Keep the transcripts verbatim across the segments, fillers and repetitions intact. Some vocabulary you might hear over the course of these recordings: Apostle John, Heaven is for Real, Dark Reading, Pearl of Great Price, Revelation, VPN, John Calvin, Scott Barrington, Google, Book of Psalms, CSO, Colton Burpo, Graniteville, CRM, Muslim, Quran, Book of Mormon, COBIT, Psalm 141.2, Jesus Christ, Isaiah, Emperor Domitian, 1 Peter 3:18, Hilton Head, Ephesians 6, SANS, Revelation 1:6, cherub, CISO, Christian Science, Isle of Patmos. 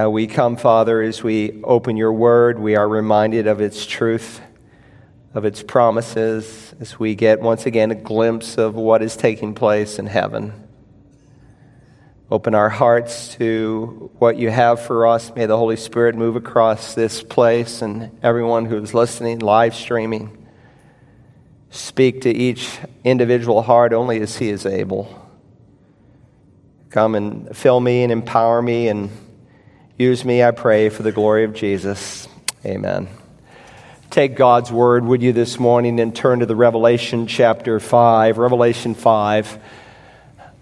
Uh, we come, Father, as we open your word, we are reminded of its truth, of its promises, as we get once again a glimpse of what is taking place in heaven. Open our hearts to what you have for us. May the Holy Spirit move across this place and everyone who is listening, live streaming. Speak to each individual heart only as he is able. Come and fill me and empower me and use me, I pray, for the glory of Jesus. Amen. Take God's word, would you, this morning, and turn to the Revelation chapter five. Revelation five.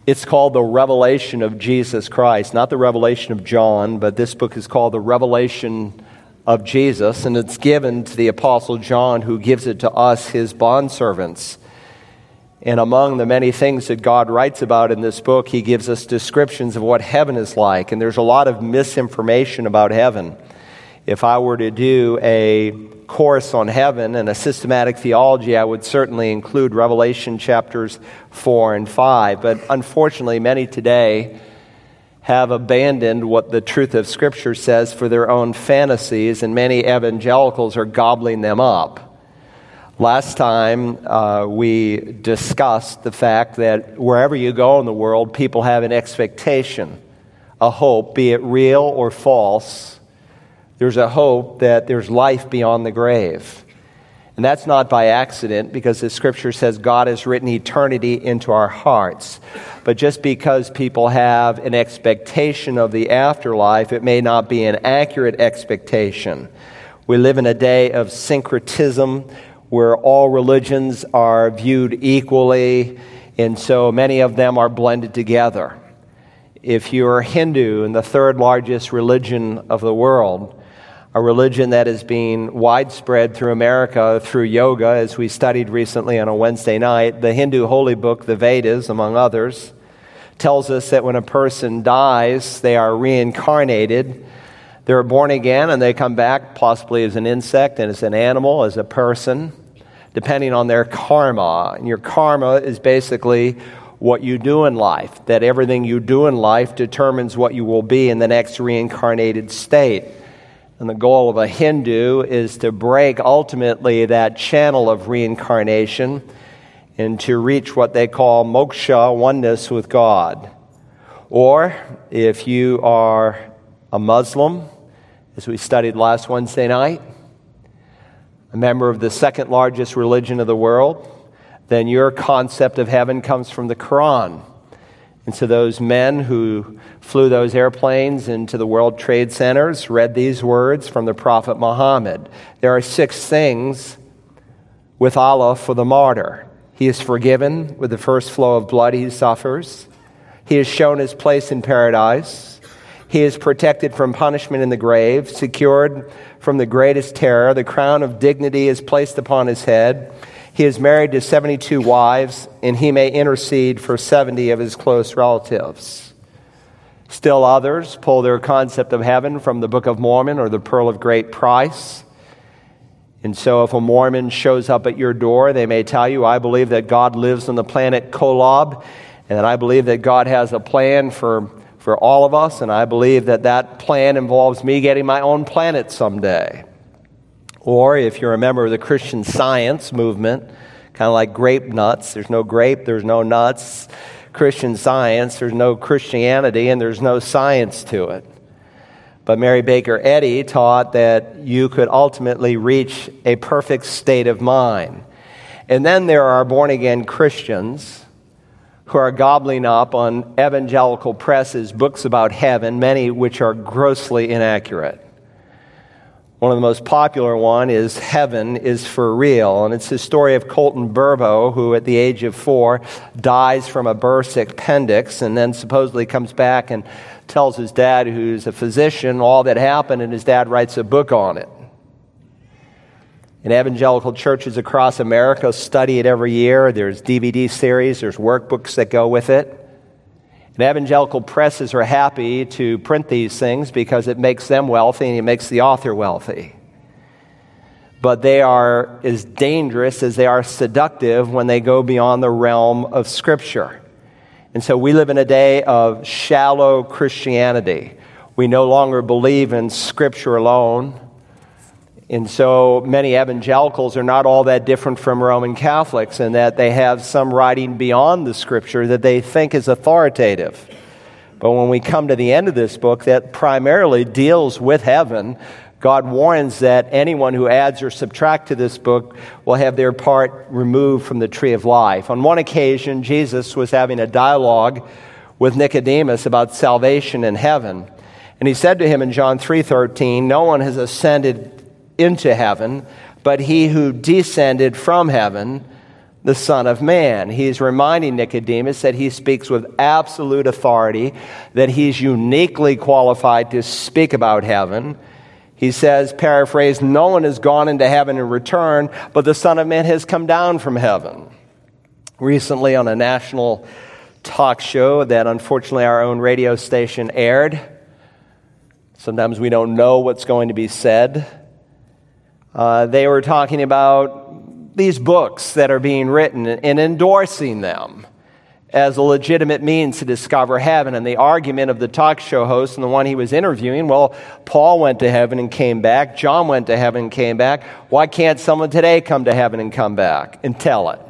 It's called the Revelation of Jesus Christ, not the Revelation of John, but this book is called the Revelation of Jesus, and it's given to the Apostle John, who gives it to us, his bondservants. And among the many things that God writes about in this book, he gives us descriptions of what heaven is like. And there's a lot of misinformation about heaven. If I were to do a course on heaven and a systematic theology, I would certainly include Revelation chapters four and five. But unfortunately, many today have abandoned what the truth of Scripture says for their own fantasies, and many evangelicals are gobbling them up. Last time, uh, we discussed the fact that wherever you go in the world, people have an expectation, a hope, be it real or false. There's a hope that there's life beyond the grave. And that's not by accident, because the Scripture says God has written eternity into our hearts. But just because people have an expectation of the afterlife, it may not be an accurate expectation. We live in a day of syncretism, where all religions are viewed equally, and so many of them are blended together. If you're a Hindu, in the third largest religion of the world, a religion that is being widespread through America through yoga, as we studied recently on a Wednesday night, the Hindu holy book, the Vedas, among others, tells us that when a person dies, they are reincarnated. They're born again, and they come back possibly as an insect and as an animal, as a person, depending on their karma. And your karma is basically what you do in life, that everything you do in life determines what you will be in the next reincarnated state. And the goal of a Hindu is to break, ultimately, that channel of reincarnation and to reach what they call moksha, oneness with God. Or, if you are a Muslim, as we studied last Wednesday night, a member of the second largest religion of the world, then your concept of heaven comes from the Quran. And so those men who flew those airplanes into the World Trade Centers read these words from the Prophet Muhammad. There are six things with Allah for the martyr. He is forgiven with the first flow of blood he suffers. He is shown his place in paradise. He is protected from punishment in the grave, secured from the greatest terror. The crown of dignity is placed upon his head. He is married to seventy-two wives, and he may intercede for seventy of his close relatives. Still others pull their concept of heaven from the Book of Mormon or the Pearl of Great Price. And so if a Mormon shows up at your door, they may tell you, I believe that God lives on the planet Kolob, and I believe that God has a plan for for all of us, and I believe that that plan involves me getting my own planet someday. Or if you're a member of the Christian Science movement, kind of like grape nuts, there's no grape, there's no nuts, Christian Science, there's no Christianity, and there's no science to it. But Mary Baker Eddy taught that you could ultimately reach a perfect state of mind. And then there are born-again Christians who are gobbling up on evangelical presses books about heaven, many which are grossly inaccurate. One of the most popular one is Heaven is for Real, and it's the story of Colton Burpo, who at the age of four dies from a burst appendix and then supposedly comes back and tells his dad, who's a physician, all that happened, and his dad writes a book on it. And evangelical churches across America study it every year. There's D V D series, there's workbooks that go with it. And evangelical presses are happy to print these things because it makes them wealthy and it makes the author wealthy. But they are as dangerous as they are seductive when they go beyond the realm of Scripture. And so we live in a day of shallow Christianity, We no longer believe in Scripture alone. And so many evangelicals are not all that different from Roman Catholics in that they have some writing beyond the Scripture that they think is authoritative. But when we come to the end of this book that primarily deals with heaven, God warns that anyone who adds or subtracts to this book will have their part removed from the tree of life. On one occasion, Jesus was having a dialogue with Nicodemus about salvation in heaven. And he said to him in John three thirteen, "No one has ascended into heaven, but he who descended from heaven, the Son of Man." He's reminding Nicodemus that he speaks with absolute authority, that he's uniquely qualified to speak about heaven. He says, paraphrase, "No one has gone into heaven and returned, but the Son of Man has come down from heaven." Recently on a national talk show that unfortunately our own radio station aired, sometimes we don't know what's going to be said, uh, they were talking about these books that are being written and endorsing them as a legitimate means to discover heaven. And the argument of the talk show host and the one he was interviewing, well, Paul went to heaven and came back. John went to heaven and came back. Why can't someone today come to heaven and come back and tell it?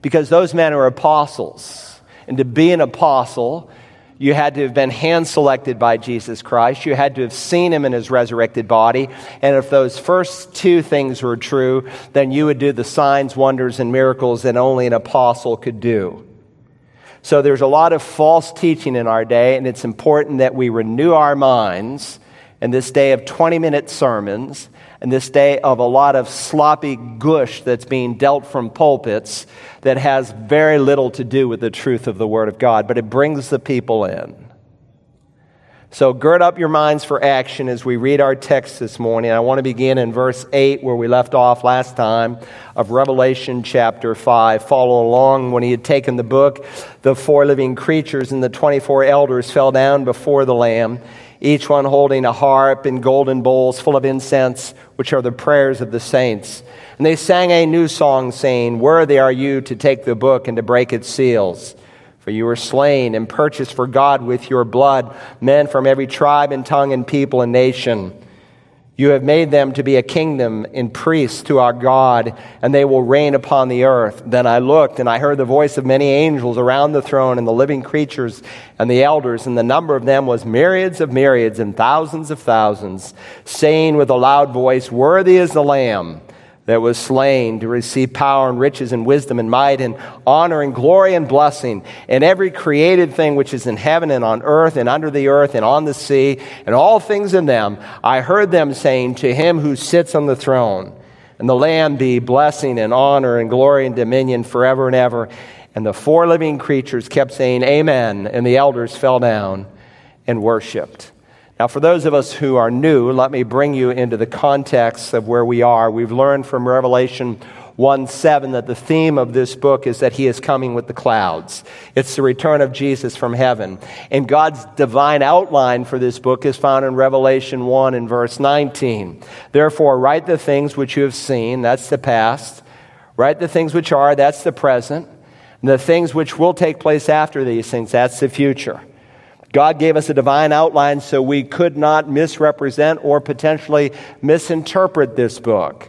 Because those men are apostles. And to be an apostle, you had to have been hand-selected by Jesus Christ. You had to have seen him in his resurrected body. And if those first two things were true, then you would do the signs, wonders, and miracles that only an apostle could do. So there's a lot of false teaching in our day, and it's important that we renew our minds in this day of twenty-minute sermons and this day of a lot of sloppy gush that's being dealt from pulpits that has very little to do with the truth of the Word of God, but it brings the people in. So gird up your minds for action as we read our text this morning. I want to begin in verse eight where we left off last time of Revelation chapter five. Follow along. When he had taken the book, the four living creatures and the twenty-four elders fell down before the Lamb, each one holding a harp and golden bowls full of incense, which are the prayers of the saints. And they sang a new song, saying, "Worthy are you to take the book and to break its seals. For you were slain and purchased for God with your blood, men from every tribe and tongue and people and nation. You have made them to be a kingdom and priests to our God, and they will reign upon the earth." Then I looked, and I heard the voice of many angels around the throne and the living creatures and the elders, and the number of them was myriads of myriads and thousands of thousands, saying with a loud voice, "Worthy is the Lamb that was slain to receive power and riches and wisdom and might and honor and glory and blessing. And every created thing which is in heaven and on earth and under the earth and on the sea and all things in them," I heard them saying to him who sits on the throne, "And the Lamb be blessing and honor and glory and dominion forever and ever." And the four living creatures kept saying, "Amen." And the elders fell down and worshiped. Now, for those of us who are new, let me bring you into the context of where we are. We've learned from Revelation one seven that the theme of this book is that he is coming with the clouds. It's the return of Jesus from heaven. And God's divine outline for this book is found in Revelation one and verse nineteen. "Therefore, write the things which you have seen," that's the past. "Write the things which are," that's the present. "And the things which will take place after these things," that's the future. God gave us a divine outline so we could not misrepresent or potentially misinterpret this book.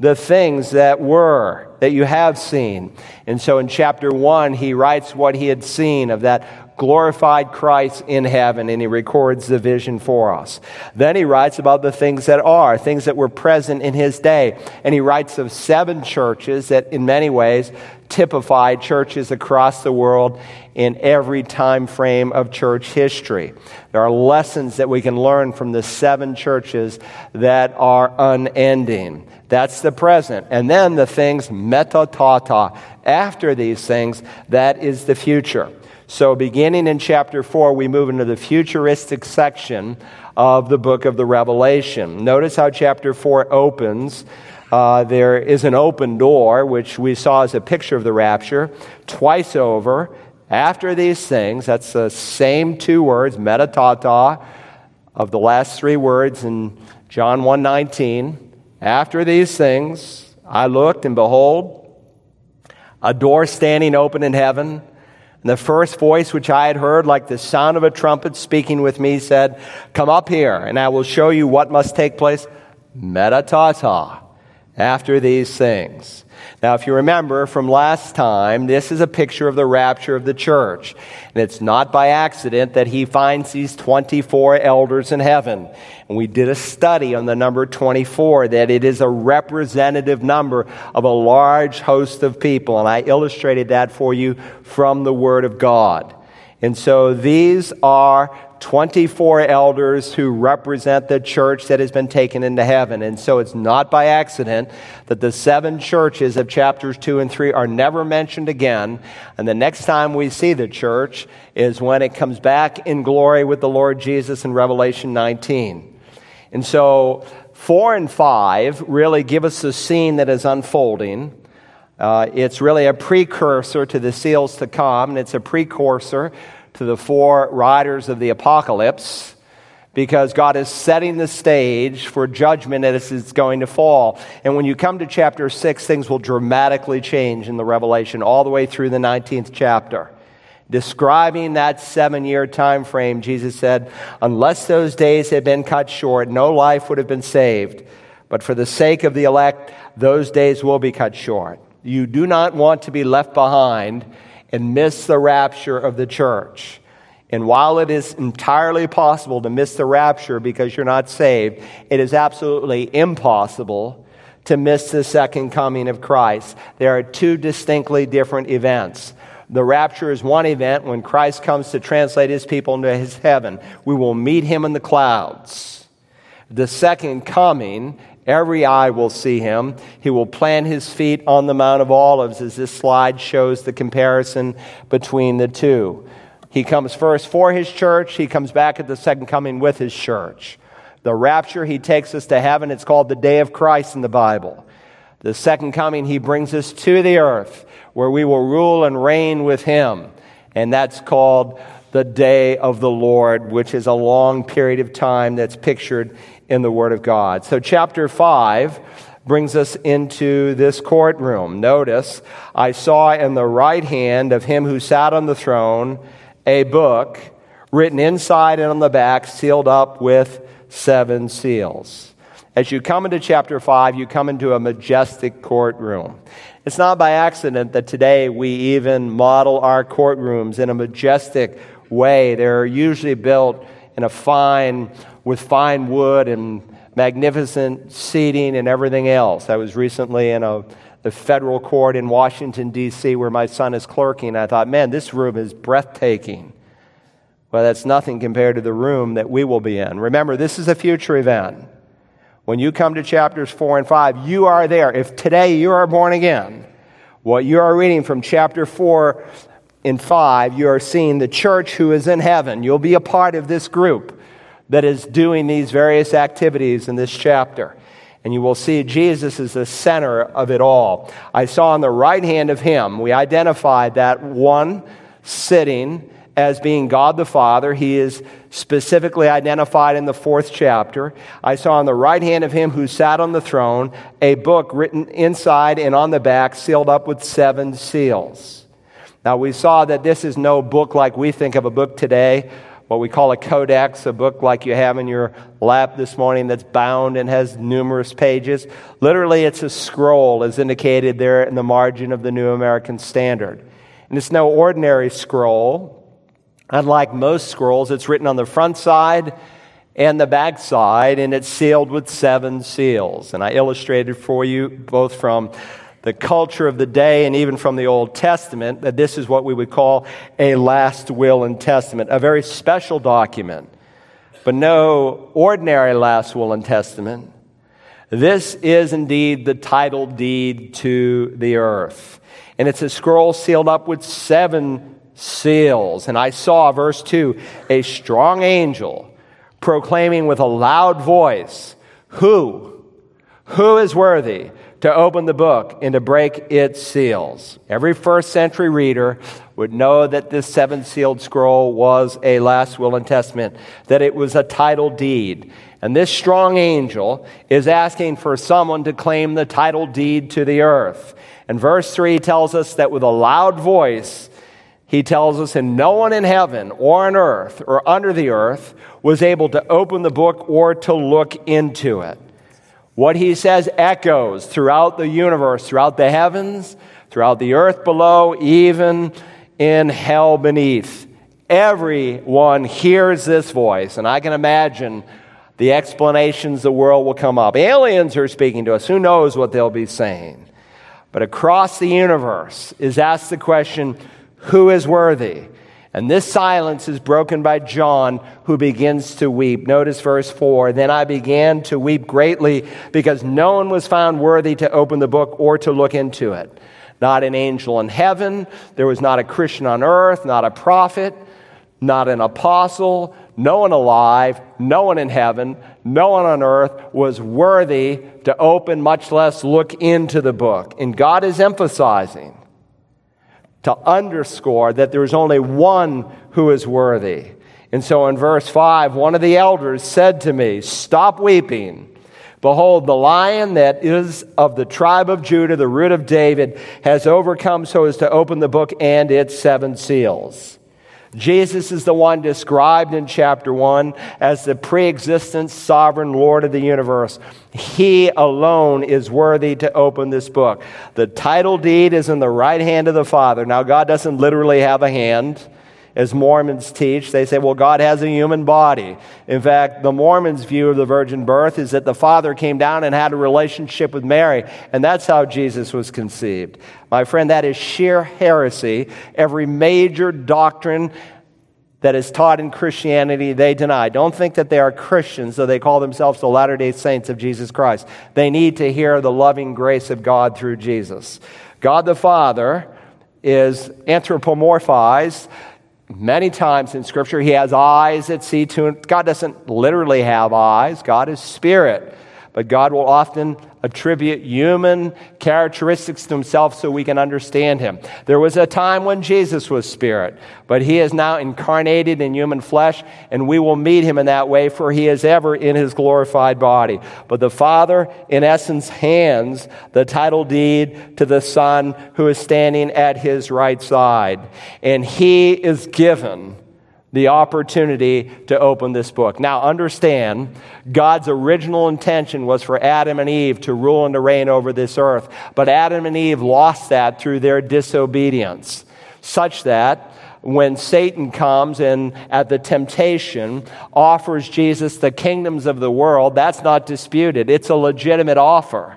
The things that were, that you have seen. And so in chapter one, he writes what he had seen of that glorified Christ in heaven, and he records the vision for us. Then he writes about the things that are, things that were present in his day. And he writes of seven churches that in many ways typify churches across the world in every time frame of church history. There are lessons that we can learn from the seven churches that are unending. That's the present. And then the things meta tata, after these things, that is the future. So beginning in chapter four, we move into the futuristic section of the book of the Revelation. Notice how chapter four opens. Uh, there is an open door, which we saw as a picture of the rapture, twice over. After these things, that's the same two words, meta tata, of the last three words in John one nineteen. After these things, I looked, and behold, a door standing open in heaven. And the first voice which I had heard, like the sound of a trumpet speaking with me, said, "Come up here, and I will show you what must take place, metatata, after these things." Now, if you remember from last time, this is a picture of the rapture of the church. And it's not by accident that he finds these twenty-four elders in heaven. And we did a study on the number twenty-four, that it is a representative number of a large host of people. And I illustrated that for you from the Word of God. And so these are twenty-four elders who represent the church that has been taken into heaven. And so it's not by accident that the seven churches of chapters two and three are never mentioned again. And the next time we see the church is when it comes back in glory with the Lord Jesus in Revelation nineteen. And so four and five really give us the scene that is unfolding. Uh, it's really a precursor to the seals to come, and it's a precursor to the four riders of the apocalypse, because God is setting the stage for judgment as it's going to fall. And when you come to chapter six, things will dramatically change in the Revelation all the way through the nineteenth chapter. Describing that seven-year time frame, Jesus said, "Unless those days had been cut short, no life would have been saved. But for the sake of the elect, those days will be cut short." You do not want to be left behind and miss the rapture of the church. And while it is entirely possible to miss the rapture because you're not saved, it is absolutely impossible to miss the second coming of Christ. There are two distinctly different events. The rapture is one event when Christ comes to translate his people into his heaven. We will meet him in the clouds. The second coming, every eye will see him. He will plant his feet on the Mount of Olives, as this slide shows the comparison between the two. He comes first for his church. He comes back at the second coming with his church. The rapture, he takes us to heaven. It's called the day of Christ in the Bible. The second coming, he brings us to the earth, where we will rule and reign with him. And that's called the day of the Lord, which is a long period of time that's pictured in the Word of God. So chapter five brings us into this courtroom. Notice, I saw in the right hand of him who sat on the throne a book written inside and on the back, sealed up with seven seals. As you come into chapter five, you come into a majestic courtroom. It's not by accident that today we even model our courtrooms in a majestic way. They're usually built in a fine with fine wood and magnificent seating and everything else. I was recently in a, a federal court in Washington, D C, where my son is clerking, and I thought, man, this room is breathtaking. Well, that's nothing compared to the room that we will be in. Remember, this is a future event. When you come to chapters four and five, you are there. If today you are born again, what you are reading from chapter four and five, you are seeing the church who is in heaven. You'll be a part of this group that is doing these various activities in this chapter. And you will see Jesus is the center of it all. I saw on the right hand of him, we identified that one sitting as being God the Father. He is specifically identified in the fourth chapter. I saw on the right hand of him who sat on the throne a book written inside and on the back, sealed up with seven seals. Now we saw that this is no book like we think of a book today, what we call a codex, a book like you have in your lap this morning that's bound and has numerous pages. Literally, it's a scroll, as indicated there in the margin of the New American Standard. And it's no ordinary scroll. Unlike most scrolls, it's written on the front side and the back side, and it's sealed with seven seals. And I illustrated for you both from the culture of the day and even from the Old Testament, that this is what we would call a last will and testament, a very special document, but no ordinary last will and testament. This is indeed the title deed to the earth. And it's a scroll sealed up with seven seals. And I saw, verse two, a strong angel proclaiming with a loud voice, "Who? Who is worthy to open the book and to break its seals?" Every first century reader would know that this seven-sealed scroll was a last will and testament, that it was a title deed. And this strong angel is asking for someone to claim the title deed to the earth. And verse three tells us that with a loud voice, He tells us, and no one in heaven or on earth or under the earth was able to open the book or to look into it. What he says echoes throughout the universe, throughout the heavens, throughout the earth below, even in hell beneath. Everyone hears this voice, and I can imagine the explanations the world will come up. Aliens are speaking to us. Who knows what they'll be saying? But across the universe is asked the question, who is worthy? And this silence is broken by John, who begins to weep. Notice verse four, "Then I began to weep greatly because no one was found worthy to open the book or to look into it." Not an angel in heaven. There was not a Christian on earth, not a prophet, not an apostle. No one alive, no one in heaven, no one on earth was worthy to open, much less look into the book. And God is emphasizing to underscore that there is only one who is worthy. And so in verse five, one of the elders said to me, "Stop weeping. Behold, the lion that is of the tribe of Judah, the root of David, has overcome so as to open the book and its seven seals." Jesus is the one described in chapter one as the pre-existent sovereign Lord of the universe. He alone is worthy to open this book. The title deed is in the right hand of the Father. Now, God doesn't literally have a hand, as Mormons teach. They say, well, God has a human body. In fact, the Mormons' view of the virgin birth is that the Father came down and had a relationship with Mary, and that's how Jesus was conceived. My friend, that is sheer heresy. Every major doctrine that is taught in Christianity, they deny. Don't think that they are Christians, though they call themselves the Latter-day Saints of Jesus Christ. They need to hear the loving grace of God through Jesus. God the Father is anthropomorphized many times in Scripture. He has eyes that see to him. God doesn't literally have eyes. God is spirit. But God will often attribute human characteristics to himself so we can understand him. There was a time when Jesus was spirit, but he is now incarnated in human flesh, and we will meet him in that way, for he is ever in his glorified body. But the Father, in essence, hands the title deed to the Son who is standing at his right side, and he is given the opportunity to open this book. Now understand, God's original intention was for Adam and Eve to rule and to reign over this earth, but Adam and Eve lost that through their disobedience, such that when Satan comes and at the temptation offers Jesus the kingdoms of the world, that's not disputed. It's a legitimate offer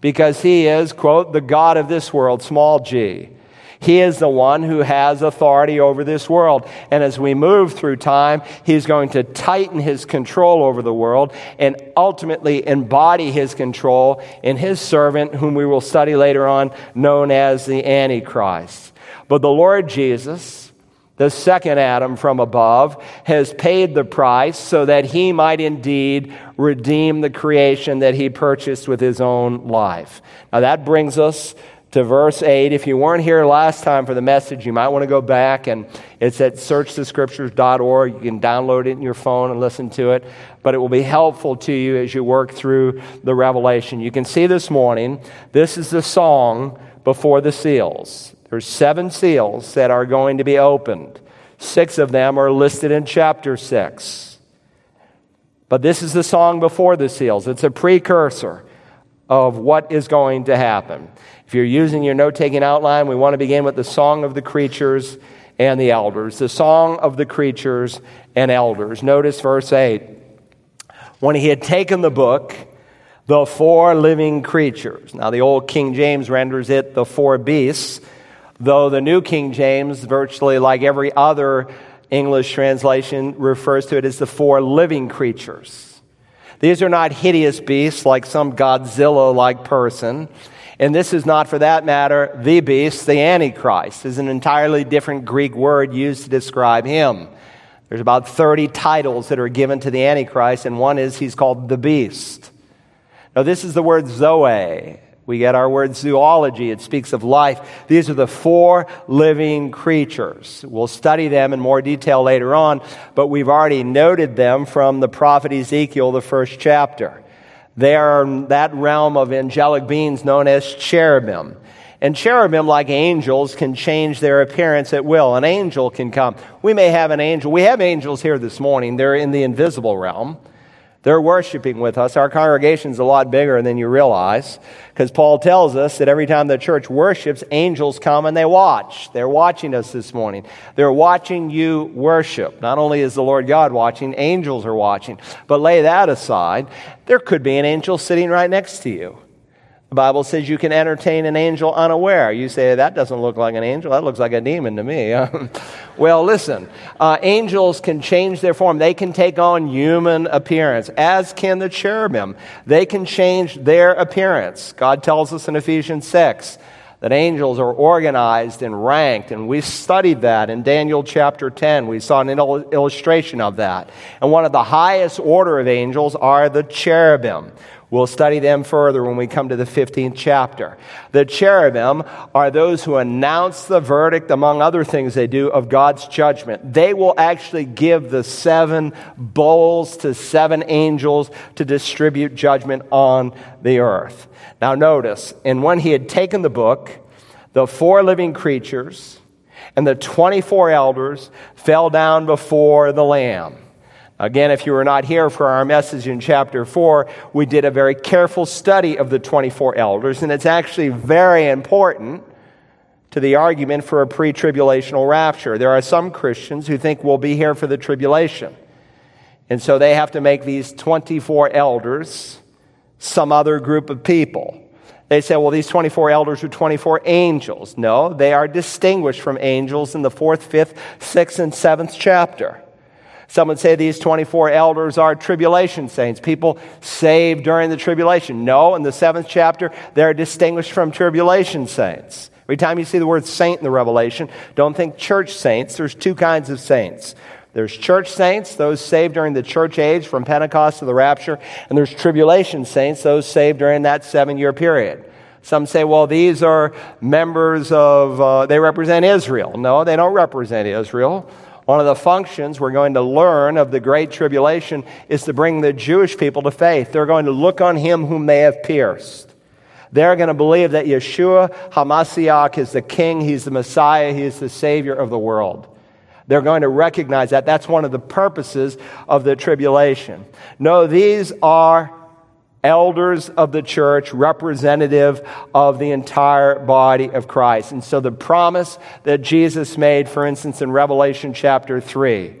because he is, quote, the God of this world, small g. He is the one who has authority over this world. And as we move through time, he's going to tighten his control over the world and ultimately embody his control in his servant, whom we will study later on, known as the Antichrist. But the Lord Jesus, the second Adam from above, has paid the price so that he might indeed redeem the creation that he purchased with his own life. Now that brings us to verse eight. If you weren't here last time for the message, you might want to go back, and it's at search the scriptures dot org. You can download it in your phone and listen to it, but it will be helpful to you as you work through the Revelation. You can see this morning, this is the song before the seals. There's seven seals that are going to be opened. Six of them are listed in chapter six. But this is the song before the seals. It's a precursor of what is going to happen. If you're using your note-taking outline, we want to begin with the song of the creatures and the elders. The song of the creatures and elders. Notice verse eight. When he had taken the book, the four living creatures. Now the old King James renders it the four beasts, though the new King James, virtually like every other English translation, refers to it as the four living creatures. These are not hideous beasts like some Godzilla-like person. And this is not, for that matter, the beast. The Antichrist is an entirely different Greek word used to describe him. There's about thirty titles that are given to the Antichrist, and one is he's called the beast. Now, this is the word zoe. We get our word zoology. It speaks of life. These are the four living creatures. We'll study them in more detail later on, but we've already noted them from the prophet Ezekiel, the first chapter. They are that realm of angelic beings known as cherubim. And cherubim, like angels, can change their appearance at will. An angel can come. We may have an angel. We have angels here this morning. They're in the invisible realm. They're worshiping with us. Our congregation's a lot bigger than you realize, because Paul tells us that every time the church worships, angels come and they watch. They're watching us this morning. They're watching you worship. Not only is the Lord God watching, angels are watching. But lay that aside, there could be an angel sitting right next to you. The Bible says you can entertain an angel unaware. You say, that doesn't look like an angel. That looks like a demon to me. Well, listen, uh, angels can change their form. They can take on human appearance, as can the cherubim. They can change their appearance. God tells us in Ephesians six that angels are organized and ranked, and we studied that in Daniel chapter ten. We saw an il- illustration of that. And one of the highest order of angels are the cherubim. We'll study them further when we come to the fifteenth chapter. The cherubim are those who announce the verdict, among other things they do, of God's judgment. They will actually give the seven bowls to seven angels to distribute judgment on the earth. Now notice, and when he had taken the book, the four living creatures and the twenty-four elders fell down before the Lamb. Again, if you were not here for our message in chapter four, we did a very careful study of the twenty-four elders, and it's actually very important to the argument for a pre-tribulational rapture. There are some Christians who think we'll be here for the tribulation, and so they have to make these twenty-four elders some other group of people. They say, well, these twenty-four elders are twenty-four angels. No, they are distinguished from angels in the fourth, fifth, sixth, and seventh chapter. Some would say these twenty-four elders are tribulation saints, people saved during the tribulation. No, in the seventh chapter, they're distinguished from tribulation saints. Every time you see the word saint in the Revelation, don't think church saints. There's two kinds of saints. There's church saints, those saved during the church age from Pentecost to the rapture, and there's tribulation saints, those saved during that seven-year period. Some say, well, these are members of, uh, they represent Israel. No, they don't represent Israel. One of the functions we're going to learn of the Great Tribulation is to bring the Jewish people to faith. They're going to look on him whom they have pierced. They're going to believe that Yeshua HaMashiach is the King, he's the Messiah, he is the Savior of the world. They're going to recognize that. That's one of the purposes of the tribulation. No, these are elders of the church, representative of the entire body of Christ. And so the promise that Jesus made, for instance, in Revelation chapter three,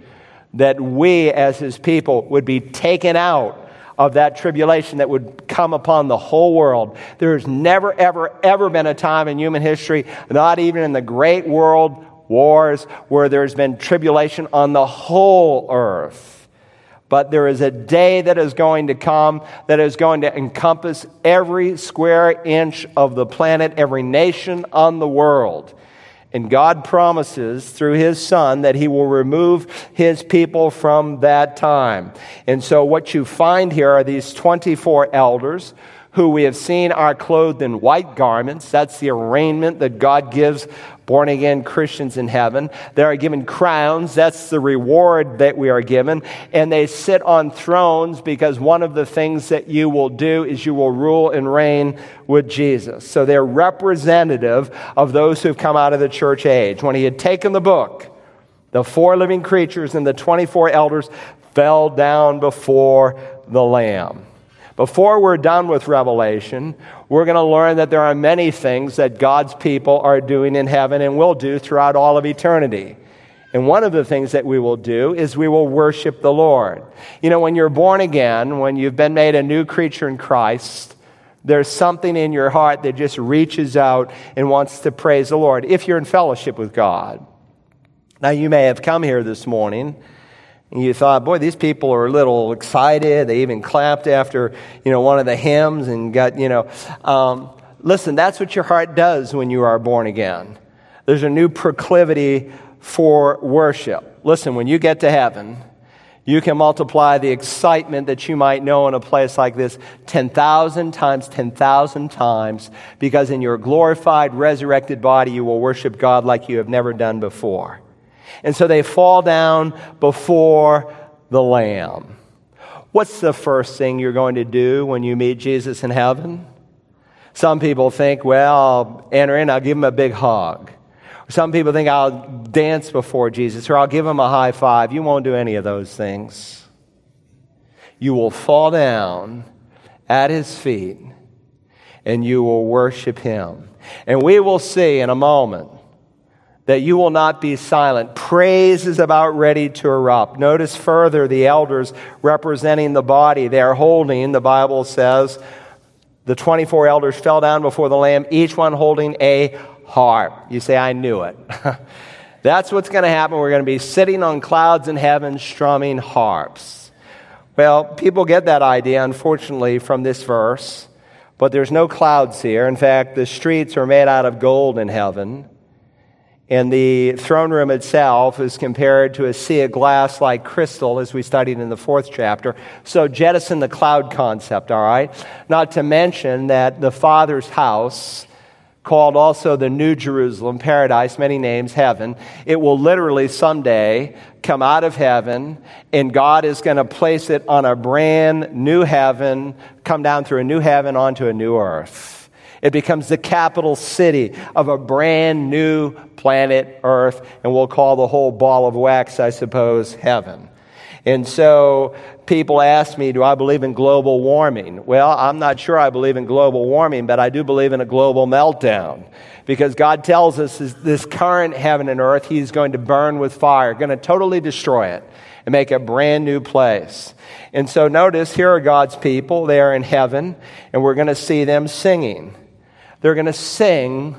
that we as his people would be taken out of that tribulation that would come upon the whole world. There has never, ever, ever been a time in human history, not even in the great world wars, where there's been tribulation on the whole earth. But there is a day that is going to come that is going to encompass every square inch of the planet, every nation on the world. And God promises through his Son that he will remove his people from that time. And so what you find here are these twenty-four elders who we have seen are clothed in white garments. That's the arraignment that God gives born-again Christians in heaven. They are given crowns. That's the reward that we are given. And they sit on thrones, because one of the things that you will do is you will rule and reign with Jesus. So they're representative of those who've come out of the church age. When he had taken the book, the four living creatures and the twenty-four elders fell down before the Lamb. Before we're done with Revelation, we're going to learn that there are many things that God's people are doing in heaven and will do throughout all of eternity. And one of the things that we will do is we will worship the Lord. You know, when you're born again, when you've been made a new creature in Christ, there's something in your heart that just reaches out and wants to praise the Lord, if you're in fellowship with God. Now, you may have come here this morning and you thought, boy, these people are a little excited. They even clapped after, you know, one of the hymns and got, you know. Um, listen, that's what your heart does when you are born again. There's a new proclivity for worship. Listen, when you get to heaven, you can multiply the excitement that you might know in a place like this ten thousand times, ten thousand times, because in your glorified, resurrected body, you will worship God like you have never done before. And so they fall down before the Lamb. What's the first thing you're going to do when you meet Jesus in heaven? Some people think, well, I'll enter in, I'll give him a big hug. Some people think, I'll dance before Jesus, or I'll give him a high five. You won't do any of those things. You will fall down at his feet, and you will worship him. And we will see in a moment that you will not be silent. Praise is about ready to erupt. Notice further the elders representing the body. They are holding, the Bible says, the twenty-four elders fell down before the Lamb, each one holding a harp. You say, I knew it. That's what's going to happen. We're going to be sitting on clouds in heaven strumming harps. Well, people get that idea, unfortunately, from this verse, but there's no clouds here. In fact, the streets are made out of gold in heaven, and the throne room itself is compared to a sea of glass like crystal, as we studied in the fourth chapter. So jettison the cloud concept, all right? Not to mention that the Father's house, called also the New Jerusalem, paradise, many names, heaven, it will literally someday come out of heaven, and God is going to place it on a brand new heaven, come down through a new heaven onto a new earth. It becomes the capital city of a brand new planet Earth, and we'll call the whole ball of wax, I suppose, heaven. And so people ask me, do I believe in global warming? Well, I'm not sure I believe in global warming, but I do believe in a global meltdown, because God tells us this current heaven and earth, he's going to burn with fire, going to totally destroy it and make a brand new place. And so notice, here are God's people. They are in heaven, and we're going to see them singing. They're going to sing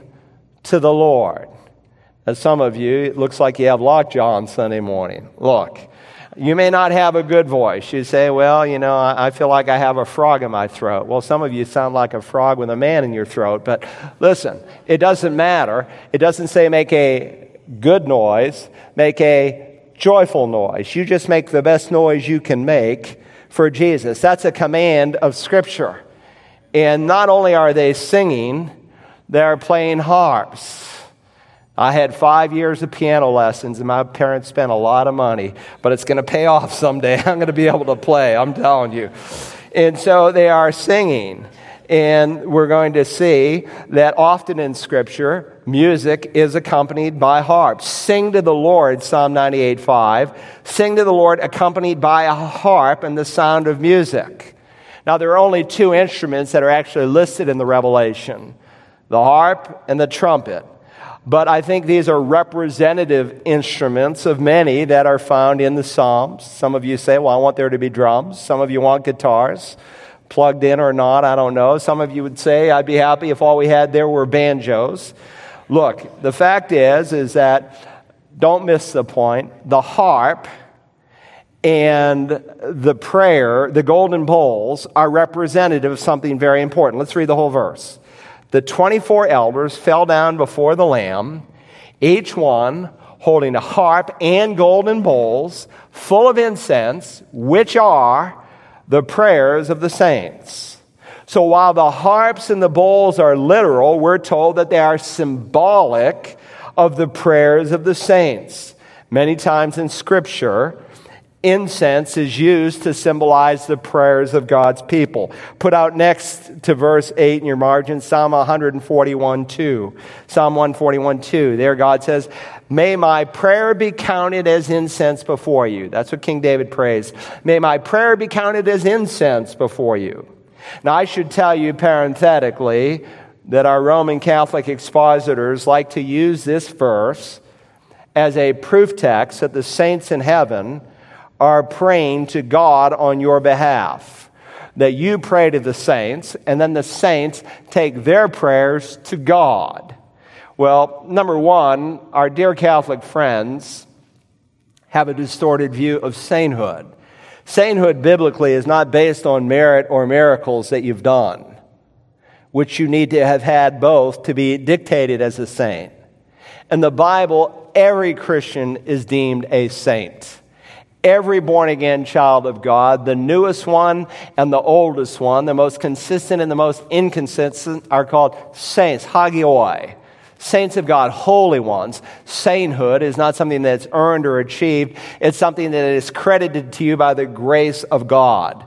to the Lord. As some of you, it looks like you have lockjaw on Sunday morning. Look, you may not have a good voice. You say, well, you know, I feel like I have a frog in my throat. Well, some of you sound like a frog with a man in your throat. But listen, it doesn't matter. It doesn't say make a good noise, make a joyful noise. You just make the best noise you can make for Jesus. That's a command of Scripture. And not only are they singing, they're playing harps. I had five years of piano lessons, and my parents spent a lot of money, but it's going to pay off someday. I'm going to be able to play, I'm telling you. And so they are singing, and we're going to see that often in Scripture, music is accompanied by harps. Sing to the Lord, Psalm ninety-eight five. Sing to the Lord accompanied by a harp and the sound of music. Now, there are only two instruments that are actually listed in the Revelation, the harp and the trumpet. But I think these are representative instruments of many that are found in the Psalms. Some of you say, well, I want there to be drums. Some of you want guitars, plugged in or not, I don't know. Some of you would say, I'd be happy if all we had there were banjos. Look, the fact is, is that, don't miss the point, the harp and the prayer, the golden bowls, are representative of something very important. Let's read the whole verse. The twenty-four elders fell down before the Lamb, each one holding a harp and golden bowls full of incense, which are the prayers of the saints. So while the harps and the bowls are literal, we're told that they are symbolic of the prayers of the saints. Many times in Scripture, incense is used to symbolize the prayers of God's people. Put out next to verse eight in your margin, Psalm one forty-one two. Psalm one forty-one two. There God says, may my prayer be counted as incense before you. That's what King David prays. May my prayer be counted as incense before you. Now, I should tell you parenthetically that our Roman Catholic expositors like to use this verse as a proof text that the saints in heaven are praying to God on your behalf, that you pray to the saints, and then the saints take their prayers to God. Well, number one, our dear Catholic friends have a distorted view of sainthood. Sainthood biblically is not based on merit or miracles that you've done, which you need to have had both to be dictated as a saint. In the Bible, every Christian is deemed a saint. Every born-again child of God, the newest one and the oldest one, the most consistent and the most inconsistent, are called saints, hagioi, saints of God, holy ones. Sainthood is not something that's earned or achieved. It's something that is credited to you by the grace of God.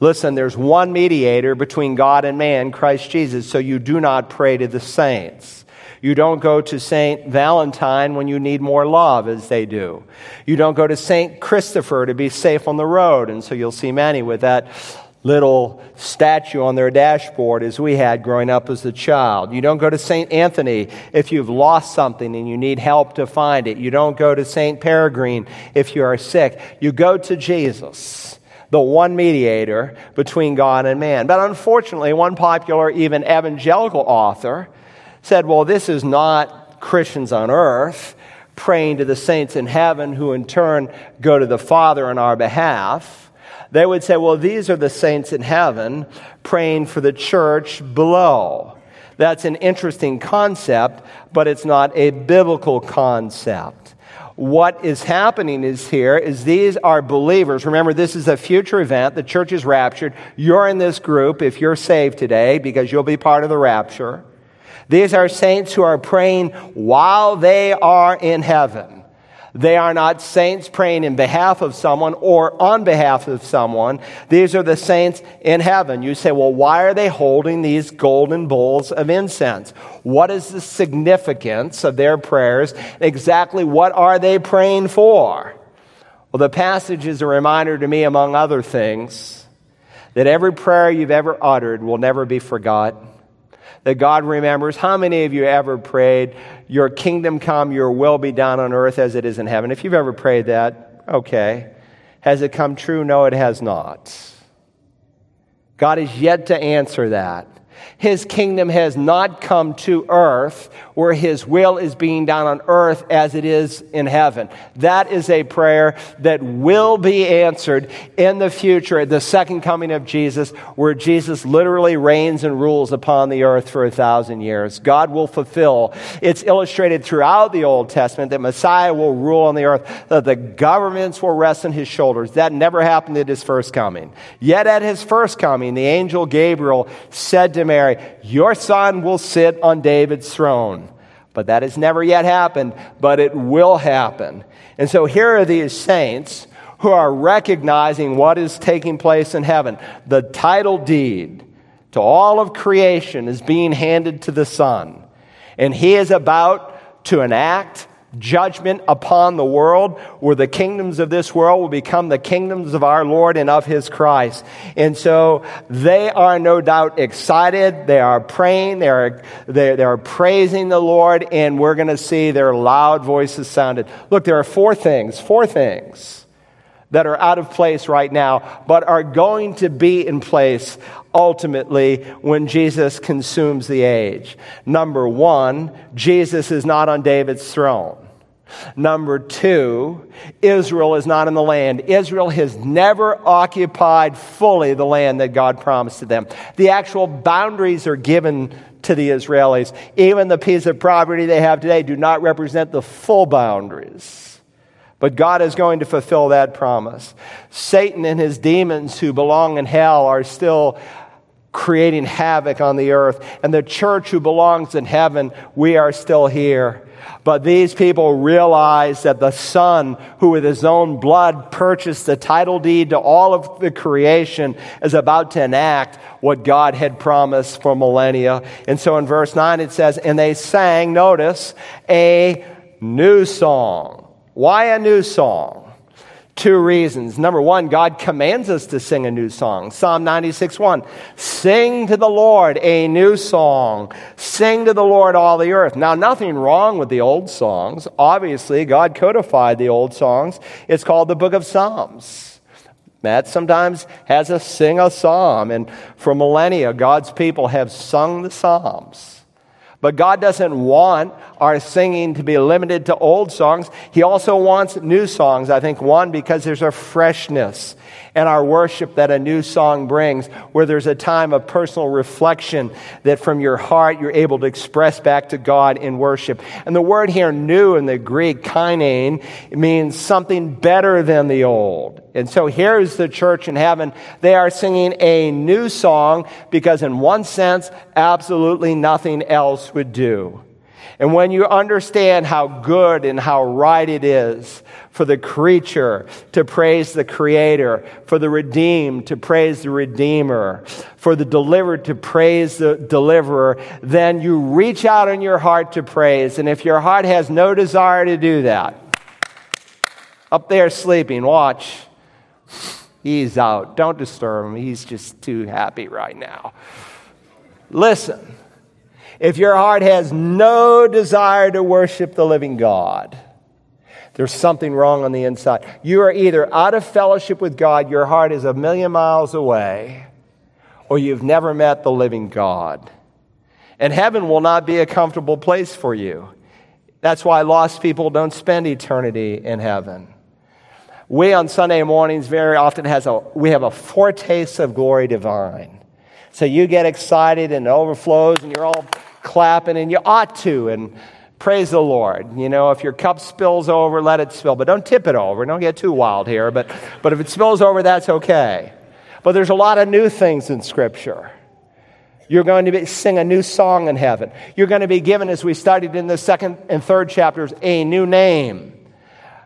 Listen, there's one mediator between God and man, Christ Jesus, so you do not pray to the saints. You don't go to Saint Valentine when you need more love, as they do. You don't go to Saint Christopher to be safe on the road, and so you'll see many with that little statue on their dashboard as we had growing up as a child. You don't go to Saint Anthony if you've lost something and you need help to find it. You don't go to Saint Peregrine if you are sick. You go to Jesus, the one mediator between God and man. But unfortunately, one popular, even evangelical author said, well, this is not Christians on earth praying to the saints in heaven who in turn go to the Father on our behalf. They would say, well, these are the saints in heaven praying for the church below. That's an interesting concept, but it's not a biblical concept. What is happening is here is these are believers. Remember, this is a future event. The church is raptured. You're in this group if you're saved today because you'll be part of the rapture. These are saints who are praying while they are in heaven. They are not saints praying in behalf of someone or on behalf of someone. These are the saints in heaven. You say, well, why are they holding these golden bowls of incense? What is the significance of their prayers? Exactly what are they praying for? Well, the passage is a reminder to me, among other things, that every prayer you've ever uttered will never be forgotten. That God remembers. How many of you ever prayed, your kingdom come, your will be done on earth as it is in heaven? If you've ever prayed that, okay. Has it come true? No, it has not. God is yet to answer that. His kingdom has not come to earth where his will is being done on earth as it is in heaven. That is a prayer that will be answered in the future at the second coming of Jesus, where Jesus literally reigns and rules upon the earth for a thousand years. God will fulfill. It's illustrated throughout the Old Testament that Messiah will rule on the earth, that the governments will rest on his shoulders. That never happened at his first coming. Yet at his first coming, the angel Gabriel said to Mary, your son will sit on David's throne. But that has never yet happened, but it will happen. And so here are these saints who are recognizing what is taking place in heaven. The title deed to all of creation is being handed to the Son. And he is about to enact judgment upon the world, where the kingdoms of this world will become the kingdoms of our Lord and of his Christ. And so they are no doubt excited. They are praying. They are, they, they are praising the Lord, and we're going to see their loud voices sounded. Look, there are four things, four things that are out of place right now, but are going to be in place ultimately when Jesus consumes the age. Number one, Jesus is not on David's throne. Number two, Israel is not in the land. Israel has never occupied fully the land that God promised to them. The actual boundaries are given to the Israelis. Even the piece of property they have today do not represent the full boundaries. But God is going to fulfill that promise. Satan and his demons who belong in hell are still creating havoc on the earth. And the church who belongs in heaven, we are still here. But these people realize that the Son, who with his own blood purchased the title deed to all of the creation, is about to enact what God had promised for millennia. And so in verse nine it says, and they sang, notice, a new song. Why a new song? Two reasons. Number one, God commands us to sing a new song. Psalm ninety-six one, sing to the Lord a new song. Sing to the Lord all the earth. Now, nothing wrong with the old songs. Obviously, God codified the old songs. It's called the Book of Psalms. That sometimes has us sing a psalm. And for millennia, God's people have sung the Psalms. But God doesn't want our singing to be limited to old songs. He also wants new songs. I think, one, because there's a freshness in our worship that a new song brings, where there's a time of personal reflection that from your heart you're able to express back to God in worship. And the word here, new, in the Greek, kainein, means something better than the old. And so here's the church in heaven. They are singing a new song because in one sense, absolutely nothing else would do. And when you understand how good and how right it is for the creature to praise the Creator, for the redeemed to praise the Redeemer, for the delivered to praise the Deliverer, then you reach out in your heart to praise. And if your heart has no desire to do that, up there sleeping, watch. He's out. Don't disturb him. He's just too happy right now. Listen. If your heart has no desire to worship the living God, there's something wrong on the inside. You are either out of fellowship with God, your heart is a million miles away, or you've never met the living God. And heaven will not be a comfortable place for you. That's why lost people don't spend eternity in heaven. We on Sunday mornings very often has a we have a foretaste of glory divine. So you get excited and it overflows and you're all clapping, and you ought to, and praise the Lord. You know, if your cup spills over, let it spill, but don't tip it over. Don't get too wild here, but, but if it spills over, that's okay. But there's a lot of new things in Scripture. You're going to be, sing a new song in heaven. You're going to be given, as we studied in the second and third chapters, a new name.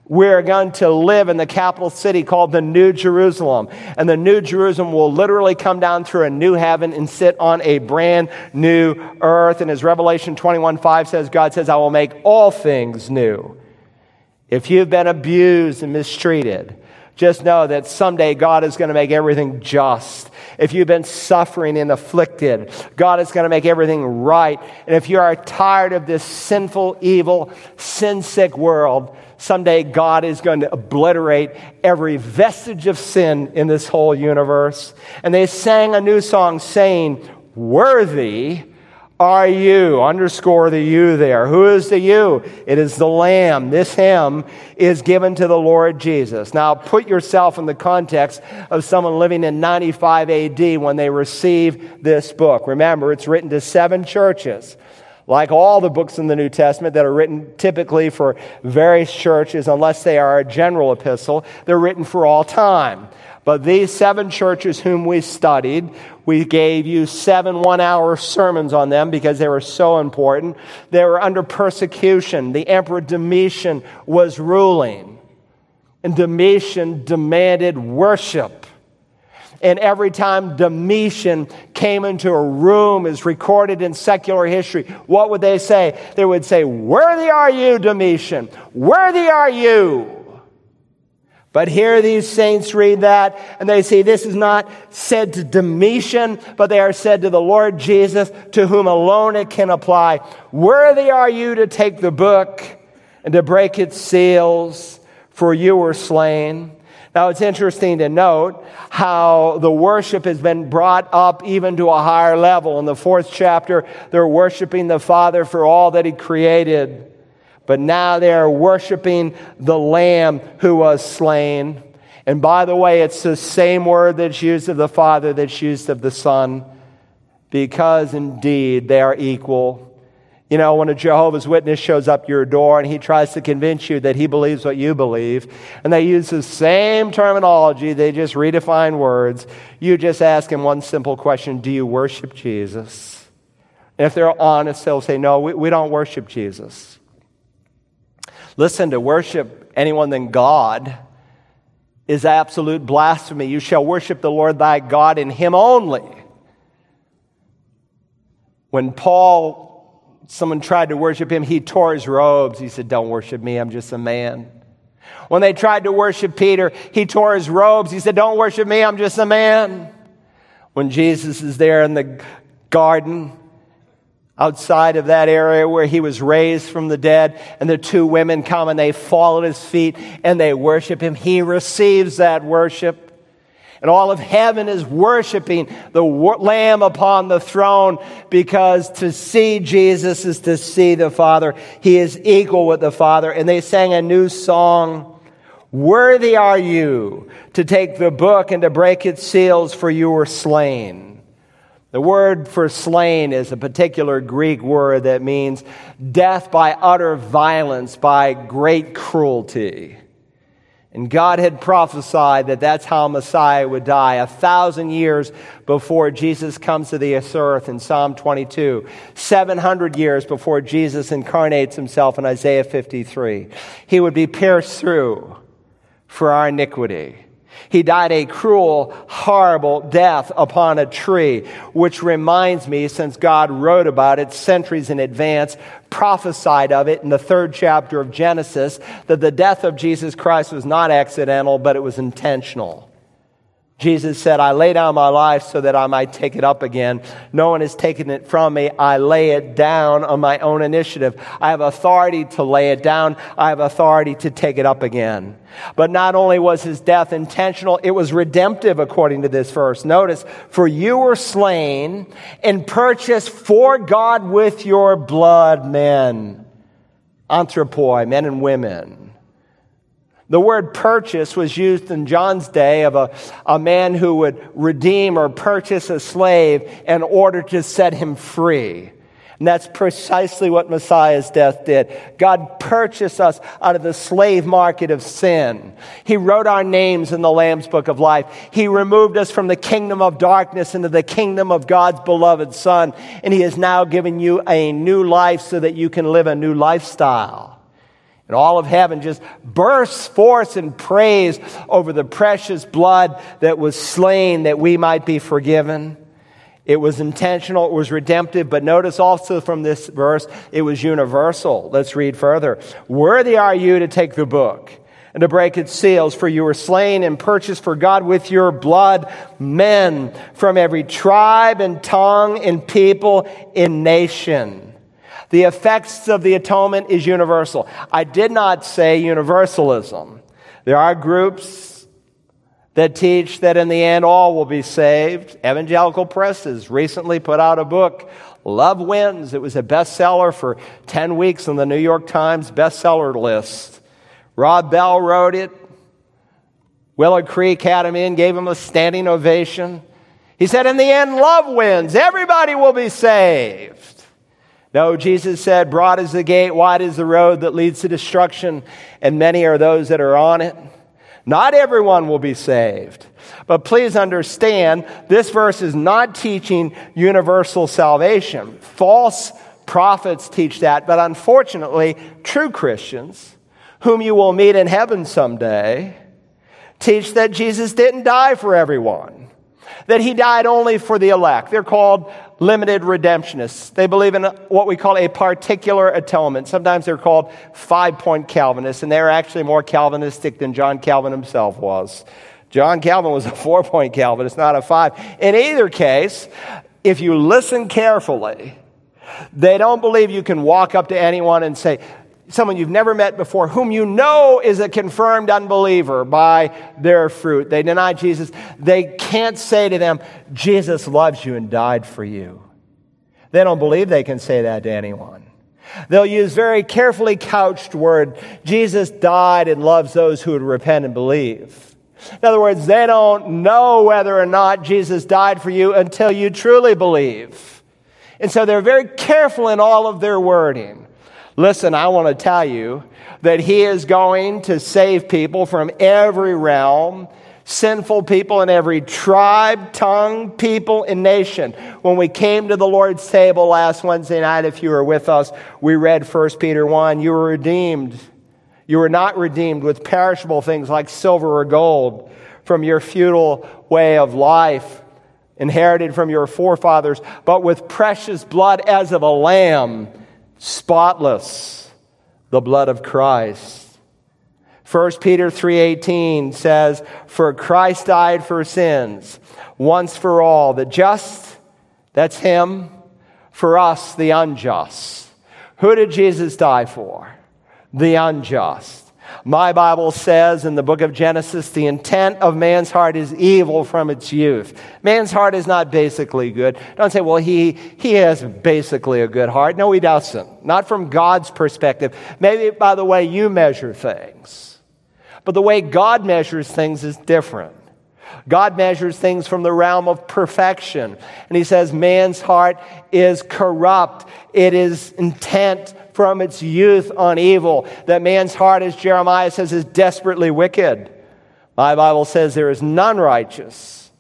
We're going to live in the capital city called the New Jerusalem. And the New Jerusalem will literally come down through a new heaven and sit on a brand new earth. And as Revelation twenty-one five says, God says, I will make all things new. If you've been abused and mistreated, just know that someday God is going to make everything just. If you've been suffering and afflicted, God is going to make everything right. And if you are tired of this sinful, evil, sin-sick world, someday God is going to obliterate every vestige of sin in this whole universe. And they sang a new song saying, worthy are you, underscore the you there. Who is the you? It is the Lamb. This hymn is given to the Lord Jesus. Now put yourself in the context of someone living in ninety-five A D when they receive this book. Remember, it's written to seven churches. Like all the books in the New Testament that are written typically for various churches, unless they are a general epistle, they're written for all time. But these seven churches whom we studied, we gave you seven one-hour sermons on them because they were so important. They were under persecution. The Emperor Domitian was ruling, and Domitian demanded worship. And every time Domitian came into a room, is recorded in secular history, what would they say? They would say, worthy are you, Domitian. Worthy are you. But here these saints read that, and they see this is not said to Domitian, but they are said to the Lord Jesus, to whom alone it can apply. Worthy are you to take the book and to break its seals, for you were slain. Now, it's interesting to note how the worship has been brought up even to a higher level. In the fourth chapter, they're worshiping the Father for all that He created. But now they're worshiping the Lamb who was slain. And by the way, it's the same word that's used of the Father that's used of the Son, because indeed they are equal. You know, when a Jehovah's Witness shows up your door and he tries to convince you that he believes what you believe, and they use the same terminology, they just redefine words, you just ask him one simple question: do you worship Jesus? And if they're honest, they'll say, no, we, we don't worship Jesus. Listen, to worship anyone than God is absolute blasphemy. You shall worship the Lord thy God, in Him only. When Paul... someone tried to worship him, he tore his robes. He said, don't worship me, I'm just a man. When they tried to worship Peter, he tore his robes. He said, don't worship me, I'm just a man. When Jesus is there in the garden, outside of that area where He was raised from the dead, and the two women come and they fall at His feet and they worship Him, He receives that worship. And all of heaven is worshiping the Lamb upon the throne, because to see Jesus is to see the Father. He is equal with the Father. And they sang a new song, worthy are you to take the book and to break its seals, for you were slain. The word for slain is a particular Greek word that means death by utter violence, by great cruelty. And God had prophesied that that's how Messiah would die a thousand years before Jesus comes to this earth in Psalm twenty-two, seven hundred years before Jesus incarnates himself in Isaiah fifty-three. He would be pierced through for our iniquity. He died a cruel, horrible death upon a tree, which reminds me, since God wrote about it centuries in advance, prophesied of it in the third chapter of Genesis, that the death of Jesus Christ was not accidental, but it was intentional. Jesus said, I lay down my life so that I might take it up again. No one has taken it from me. I lay it down on my own initiative. I have authority to lay it down. I have authority to take it up again. But not only was his death intentional, it was redemptive according to this verse. Notice, for you were slain and purchased for God with your blood men, anthropoi, men and women. The word purchase was used in John's day of a, a man who would redeem or purchase a slave in order to set him free. And that's precisely what Messiah's death did. God purchased us out of the slave market of sin. He wrote our names in the Lamb's Book of Life. He removed us from the kingdom of darkness into the kingdom of God's beloved Son. And he has now given you a new life so that you can live a new lifestyle. And all of heaven just bursts forth in praise over the precious blood that was slain that we might be forgiven. It was intentional, it was redemptive, but notice also from this verse, it was universal. Let's read further. Worthy are you to take the book and to break its seals, for you were slain and purchased for God with your blood men from every tribe and tongue and people and nation. The effects of the atonement is universal. I did not say universalism. There are groups that teach that in the end all will be saved. Evangelical Presses recently put out a book, Love Wins. It was a bestseller for ten weeks on the New York Times bestseller list. Rob Bell wrote it. Willow Creek had him in, gave him a standing ovation. He said, in the end, love wins. Everybody will be saved. No, Jesus said, broad is the gate, wide is the road that leads to destruction, and many are those that are on it. Not everyone will be saved. But please understand, this verse is not teaching universal salvation. False prophets teach that, but unfortunately, true Christians, whom you will meet in heaven someday, teach that Jesus didn't die for everyone, that he died only for the elect. They're called limited redemptionists. They believe in what we call a particular atonement. Sometimes they're called five-point Calvinists, and they're actually more Calvinistic than John Calvin himself was. John Calvin was a four-point Calvinist, not a five. In either case, if you listen carefully, they don't believe you can walk up to anyone and say, someone you've never met before, whom you know is a confirmed unbeliever by their fruit. They deny Jesus. They can't say to them, Jesus loves you and died for you. They don't believe they can say that to anyone. They'll use very carefully couched word, Jesus died and loves those who would repent and believe. In other words, they don't know whether or not Jesus died for you until you truly believe. And so they're very careful in all of their wording. Listen, I want to tell you that he is going to save people from every realm, sinful people in every tribe, tongue, people, and nation. When we came to the Lord's table last Wednesday night, if you were with us, we read First Peter one, you were redeemed. You were not redeemed with perishable things like silver or gold from your futile way of life, inherited from your forefathers, but with precious blood as of a lamb, spotless, the blood of Christ. First Peter three eighteen says, for Christ died for sins, once for all. The just, that's him. For us, the unjust. Who did Jesus die for? The unjust. My Bible says in the book of Genesis, the intent of man's heart is evil from its youth. Man's heart is not basically good. Don't say, well, he, he has basically a good heart. No, he doesn't. Not from God's perspective. Maybe by the way you measure things. But the way God measures things is different. God measures things from the realm of perfection. And he says man's heart is corrupt. It is intent from its youth on evil. That man's heart, as Jeremiah says, is desperately wicked. My Bible says there is none righteous,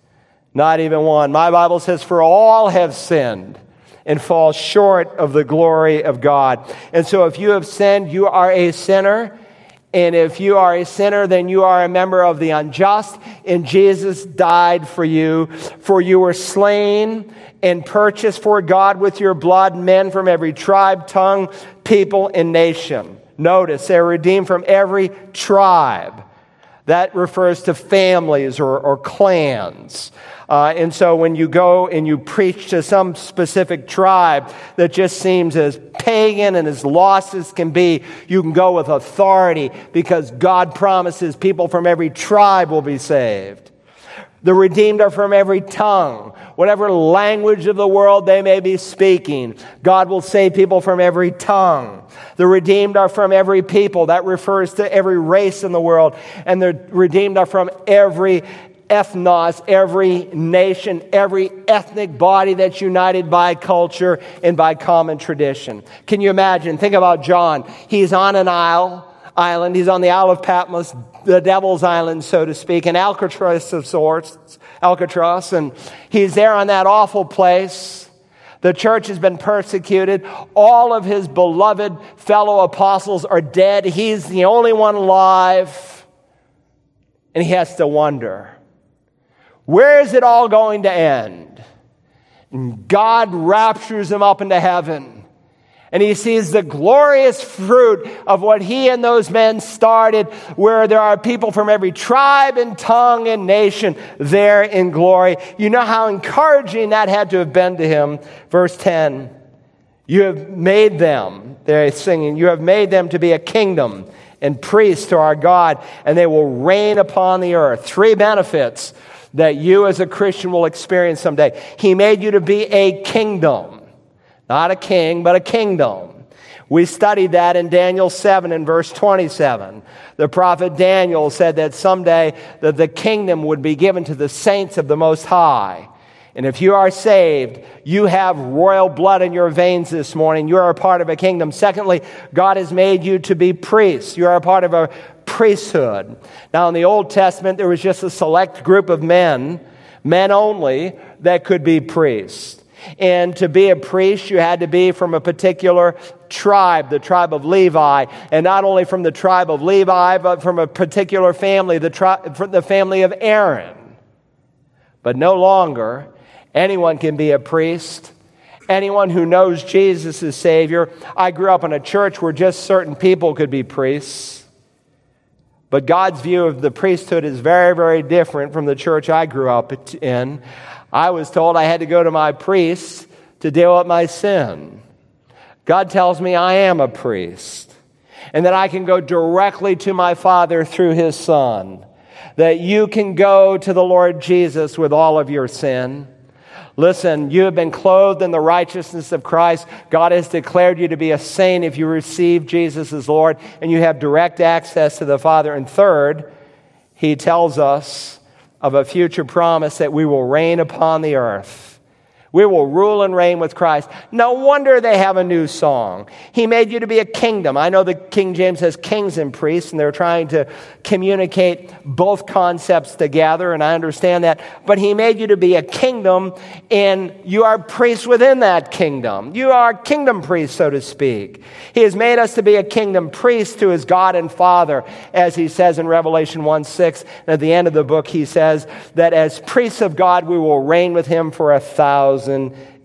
not even one. My Bible says for all have sinned and fall short of the glory of God. And so if you have sinned, you are a sinner. And if you are a sinner, then you are a member of the unjust. And Jesus died for you. For you were slain and purchased for God with your blood men from every tribe, tongue, people, and nation. Notice, they're redeemed from every tribe. That refers to families or, or clans. Uh, and so when you go and you preach to some specific tribe that just seems as pagan and as lost as can be, you can go with authority because God promises people from every tribe will be saved. The redeemed are from every tongue. Whatever language of the world they may be speaking, God will save people from every tongue. The redeemed are from every people. That refers to every race in the world. And the redeemed are from every ethnos, every nation, every ethnic body that's united by culture and by common tradition. Can you imagine? Think about John. He's on an isle, island. He's on the Isle of Patmos, the Devil's Island, so to speak, an Alcatraz of sorts, Alcatraz, and he's there on that awful place. The church has been persecuted. All of his beloved fellow apostles are dead. He's the only one alive, and he has to wonder, where is it all going to end? And God raptures him up into heaven. And he sees the glorious fruit of what he and those men started, where there are people from every tribe and tongue and nation there in glory. You know how encouraging that had to have been to him. Verse ten, you have made them, they're singing, you have made them to be a kingdom and priests to our God, and they will reign upon the earth. Three benefits that you as a Christian will experience someday. He made you to be a kingdom. Not a king, but a kingdom. We studied that in Daniel seven and verse twenty-seven. The prophet Daniel said that someday that the kingdom would be given to the saints of the Most High. And if you are saved, you have royal blood in your veins this morning. You are a part of a kingdom. Secondly, God has made you to be priests. You are a part of a priesthood. Now, in the Old Testament, there was just a select group of men, men only, that could be priests. And to be a priest, you had to be from a particular tribe, the tribe of Levi, and not only from the tribe of Levi, but from a particular family, the, tri- from the family of Aaron. But no longer, anyone can be a priest. Anyone who knows Jesus as Savior. I grew up in a church where just certain people could be priests. But God's view of the priesthood is very, very different from the church I grew up in. I was told I had to go to my priest to deal with my sin. God tells me I am a priest, and that I can go directly to my Father through His Son, that you can go to the Lord Jesus with all of your sin. Listen, you have been clothed in the righteousness of Christ. God has declared you to be a saint if you receive Jesus as Lord, and you have direct access to the Father. And third, He tells us of a future promise that we will reign upon the earth. We will rule and reign with Christ. No wonder they have a new song. He made you to be a kingdom. I know the King James has kings and priests, and they're trying to communicate both concepts together, and I understand that. But He made you to be a kingdom, and you are priests within that kingdom. You are kingdom priests, so to speak. He has made us to be a kingdom priest to His God and Father, as He says in Revelation one six. And at the end of the book, He says that as priests of God, we will reign with Him for a thousand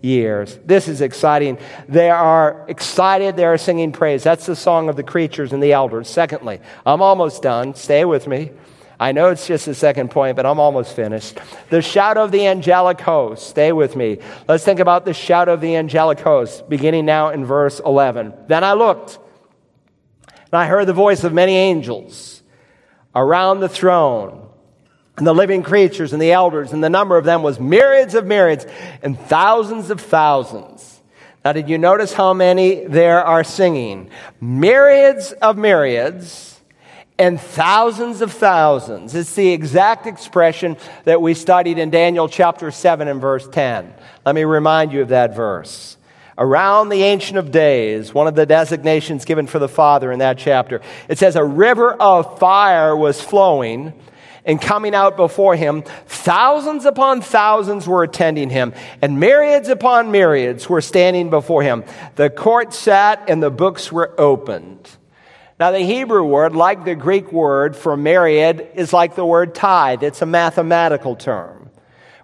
years. This is exciting. They are excited. They are singing praise. That's the song of the creatures and the elders. Secondly, I'm almost done. Stay with me. I know it's just the second point, but I'm almost finished. The shout of the angelic host. Stay with me. Let's think about the shout of the angelic host, beginning now in verse eleven. Then I looked, and I heard the voice of many angels around the throne, and the living creatures and the elders, and the number of them was myriads of myriads and thousands of thousands. Now, did you notice how many there are singing? Myriads of myriads and thousands of thousands. It's the exact expression that we studied in Daniel chapter seven and verse ten. Let me remind you of that verse. Around the Ancient of Days, one of the designations given for the Father in that chapter, it says, a river of fire was flowing and coming out before him. Thousands upon thousands were attending him, and myriads upon myriads were standing before him. The court sat, and the books were opened. Now, the Hebrew word, like the Greek word for myriad, is like the word tithe. It's a mathematical term.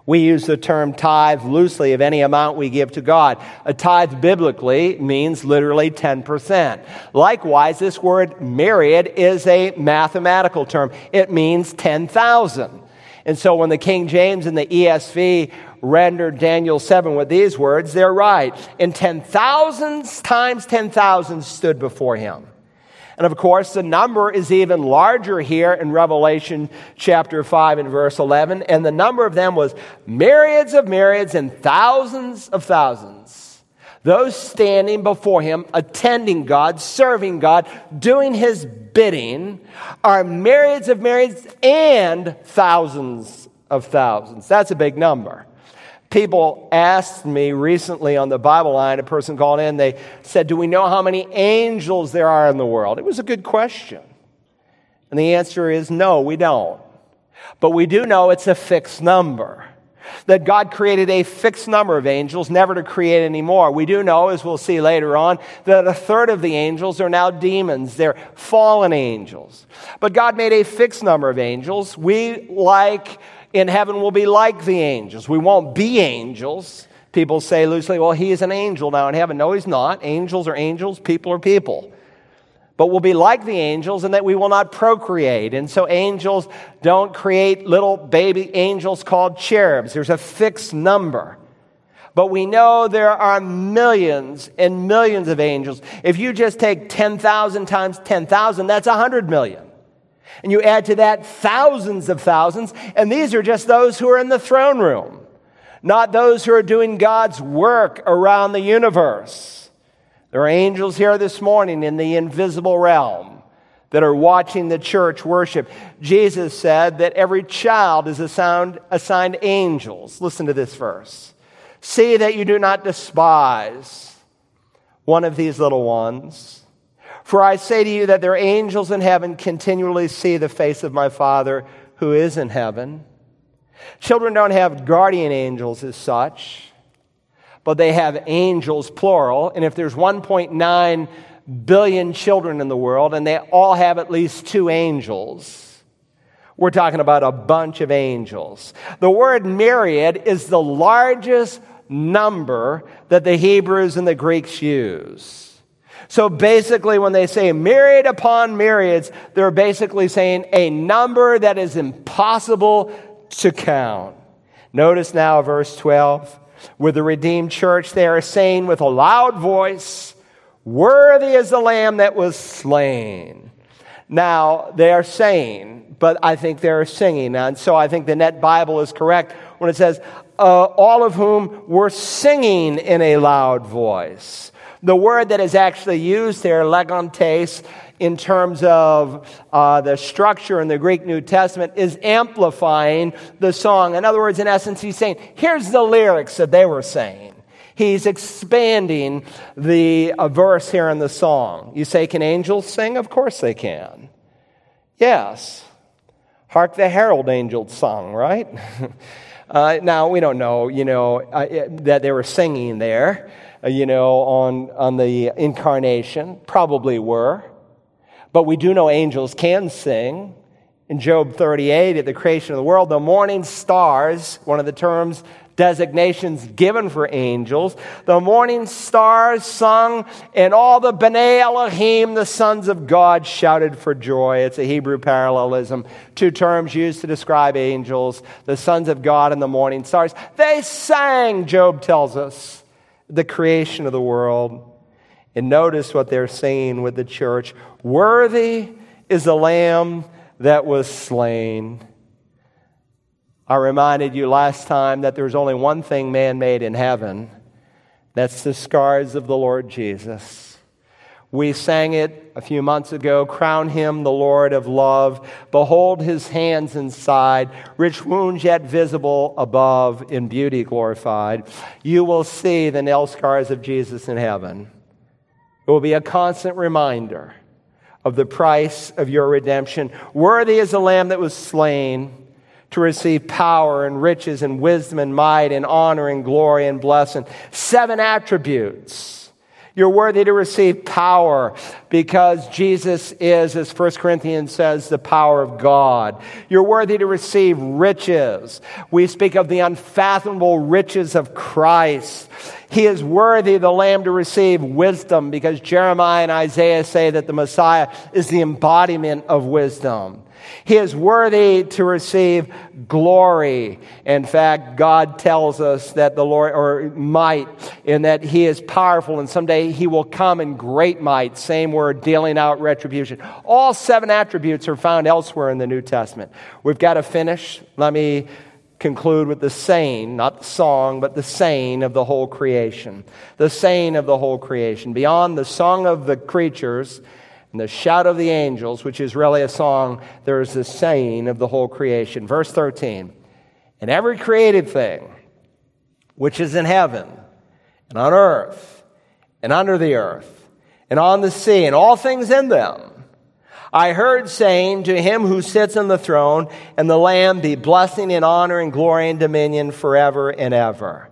We use the term tithe loosely of any amount we give to God. A tithe biblically means literally ten percent. Likewise, this word myriad is a mathematical term. It means ten thousand. And so when the King James and the E S V rendered Daniel seven with these words, they're right. And ten thousands times ten thousand stood before him. And of course, the number is even larger here in Revelation chapter five and verse eleven. And the number of them was myriads of myriads and thousands of thousands. Those standing before him, attending God, serving God, doing his bidding, are myriads of myriads and thousands of thousands. That's a big number. People asked me recently on the Bible line, a person called in, they said, do we know how many angels there are in the world? It was a good question. And the answer is no, we don't. But we do know it's a fixed number, that God created a fixed number of angels, never to create any more. We do know, as we'll see later on, that a third of the angels are now demons. They're fallen angels. But God made a fixed number of angels. We, like in heaven, will be like the angels. We won't be angels. People say loosely, well, he is an angel now in heaven. No, he's not. Angels are angels. People are people. But we'll be like the angels in that we will not procreate. And so angels don't create little baby angels called cherubs. There's a fixed number. But we know there are millions and millions of angels. If you just take ten thousand times ten thousand, that's one hundred million. And you add to that thousands of thousands, and these are just those who are in the throne room, not those who are doing God's work around the universe. There are angels here this morning in the invisible realm that are watching the church worship. Jesus said that every child is assigned, assigned angels. Listen to this verse. See that you do not despise one of these little ones. For I say to you that their angels in heaven continually see the face of my Father who is in heaven. Children don't have guardian angels as such, but they have angels, plural. And if there's one point nine billion children in the world and they all have at least two angels, we're talking about a bunch of angels. The word myriad is the largest number that the Hebrews and the Greeks use. So basically, when they say myriad upon myriads, they're basically saying a number that is impossible to count. Notice now verse twelve. With the redeemed church, they are saying with a loud voice, worthy is the Lamb that was slain. Now, they are saying, but I think they're singing. And so I think the Net Bible is correct when it says, uh, all of whom were singing in a loud voice. The word that is actually used there, legantes, in terms of uh, the structure in the Greek New Testament, is amplifying the song. In other words, in essence, he's saying, here's the lyrics that they were saying. He's expanding the uh, verse here in the song. You say, can angels sing? Of course they can. Yes. Hark the herald angels sung, right? uh, now, we don't know, you know, uh, that they were singing there. You know, on, on the incarnation, probably were. But we do know angels can sing. In Job thirty-eight, at the creation of the world, the morning stars, one of the terms, designations given for angels, the morning stars sung, and all the B'nai Elohim, the sons of God, shouted for joy. It's a Hebrew parallelism. Two terms used to describe angels, the sons of God and the morning stars. They sang, Job tells us, the creation of the world. And notice what they're saying with the church. Worthy is the Lamb that was slain. I reminded you last time that there's only one thing man made in heaven. That's the scars of the Lord Jesus. We sang it a few months ago, crown him the Lord of love. Behold his hands inside, rich wounds yet visible above, in beauty glorified. You will see the nail scars of Jesus in heaven. It will be a constant reminder of the price of your redemption. Worthy is the Lamb that was slain to receive power and riches and wisdom and might and honor and glory and blessing. Seven attributes. You're worthy to receive power because Jesus is, as First Corinthians says, the power of God. You're worthy to receive riches. We speak of the unfathomable riches of Christ. He is worthy, the Lamb, to receive wisdom because Jeremiah and Isaiah say that the Messiah is the embodiment of wisdom. He is worthy to receive glory. In fact, God tells us that the Lord, or might, in that he is powerful and someday he will come in great might. Same word, dealing out retribution. All seven attributes are found elsewhere in the New Testament. We've got to finish. Let me conclude with the saying, not the song, but the saying of the whole creation. The saying of the whole creation. Beyond the song of the creatures and the shout of the angels, which is really a song, there is the saying of the whole creation. Verse thirteen, and every created thing which is in heaven and on earth and under the earth and on the sea and all things in them, I heard saying to him who sits on the throne and the Lamb be blessing and honor and glory and dominion forever and ever.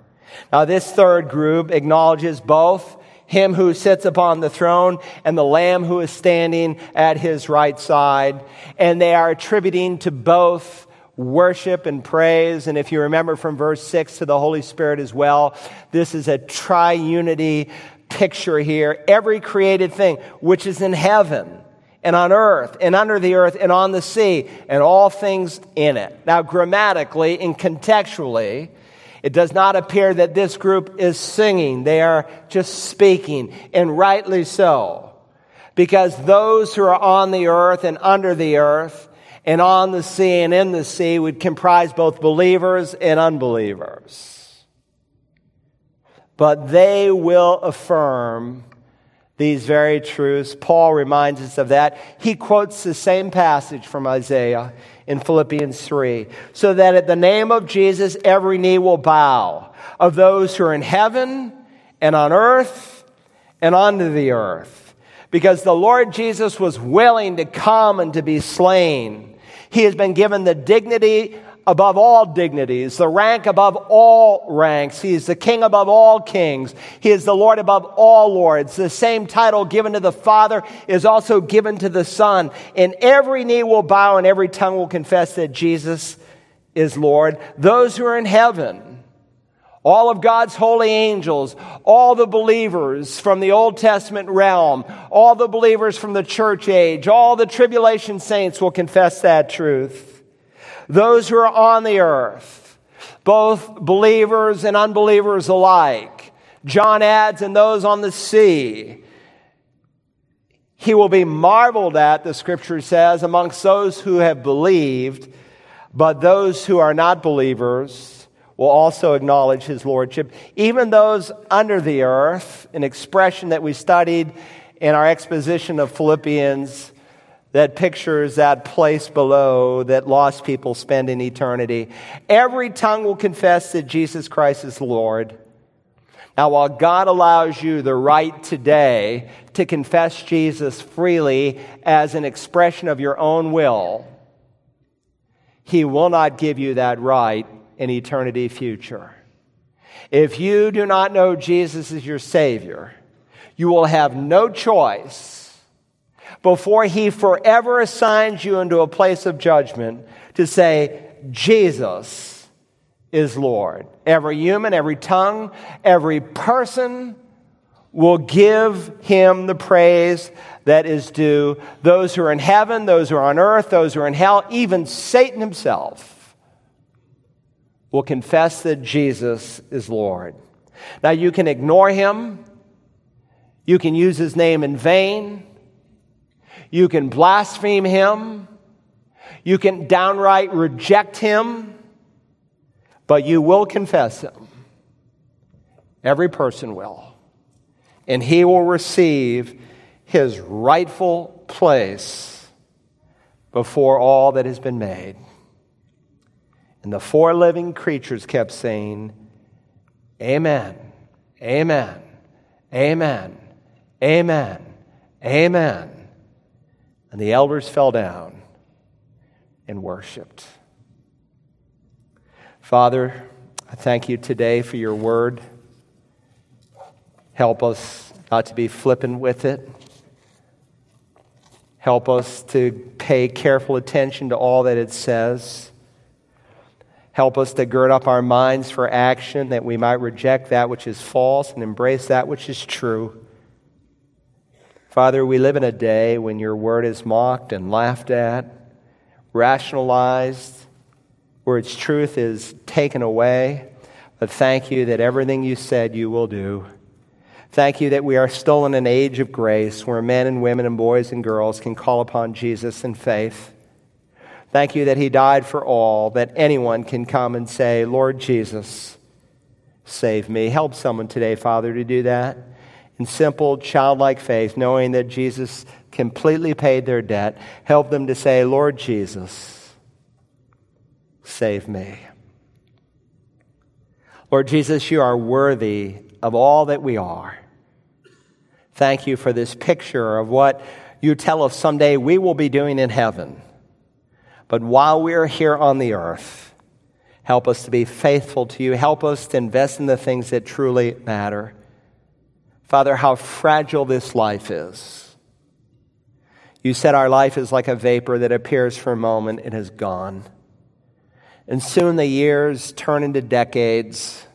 Now this third group acknowledges both him who sits upon the throne and the Lamb who is standing at his right side. And they are attributing to both worship and praise. And if you remember from verse six, to the Holy Spirit as well. This is a triunity picture here. Every created thing which is in heaven and on earth and under the earth and on the sea and all things in it. Now grammatically and contextually, it does not appear that this group is singing. They are just speaking, and rightly so, because those who are on the earth and under the earth and on the sea and in the sea would comprise both believers and unbelievers. But they will affirm these very truths. Paul reminds us of that. He quotes the same passage from Isaiah in Philippians three. So that at the name of Jesus, every knee will bow, of those who are in heaven and on earth and under the earth. Because the Lord Jesus was willing to come and to be slain. He has been given the dignity above all dignities, the rank above all ranks. He is the King above all kings. He is the Lord above all lords. The same title given to the Father is also given to the Son. And every knee will bow and every tongue will confess that Jesus is Lord. Those who are in heaven, all of God's holy angels, all the believers from the Old Testament realm, all the believers from the church age, all the tribulation saints will confess that truth. Those who are on the earth, both believers and unbelievers alike, John adds, and those on the sea, he will be marveled at, the scripture says, amongst those who have believed, but those who are not believers will also acknowledge his lordship. Even those under the earth, an expression that we studied in our exposition of Philippians, that pictures that place below that lost people spend in eternity. Every tongue will confess that Jesus Christ is Lord. Now, while God allows you the right today to confess Jesus freely as an expression of your own will, he will not give you that right in eternity future. If you do not know Jesus as your Savior, you will have no choice before he forever assigns you into a place of judgment to say, Jesus is Lord. Every human, every tongue, every person will give him the praise that is due. Those who are in heaven, those who are on earth, those who are in hell, even Satan himself will confess that Jesus is Lord. Now you can ignore him. You can use his name in vain. You can blaspheme him. You can downright reject him. But you will confess him. Every person will. And he will receive his rightful place before all that has been made. And the four living creatures kept saying, Amen, Amen, Amen, Amen, Amen. And the elders fell down and worshiped. Father, I thank you today for your word. Help us not to be flippant with it. Help us to pay careful attention to all that it says. Help us to gird up our minds for action, that we might reject that which is false and embrace that which is true. Father, we live in a day when your word is mocked and laughed at, rationalized, where its truth is taken away. But thank you that everything you said you will do. Thank you that we are still in an age of grace where men and women and boys and girls can call upon Jesus in faith. Thank you that he died for all, that anyone can come and say, Lord Jesus, save me. Help someone today, Father, to do that in simple childlike faith, knowing that Jesus completely paid their debt. Help them to say, Lord Jesus, save me. Lord Jesus, you are worthy of all that we are. Thank you for this picture of what you tell us someday we will be doing in heaven. But while we are here on the earth, help us to be faithful to you. Help us to invest in the things that truly matter. Father, how fragile this life is. You said our life is like a vapor that appears for a moment and is gone. And soon the years turn into decades,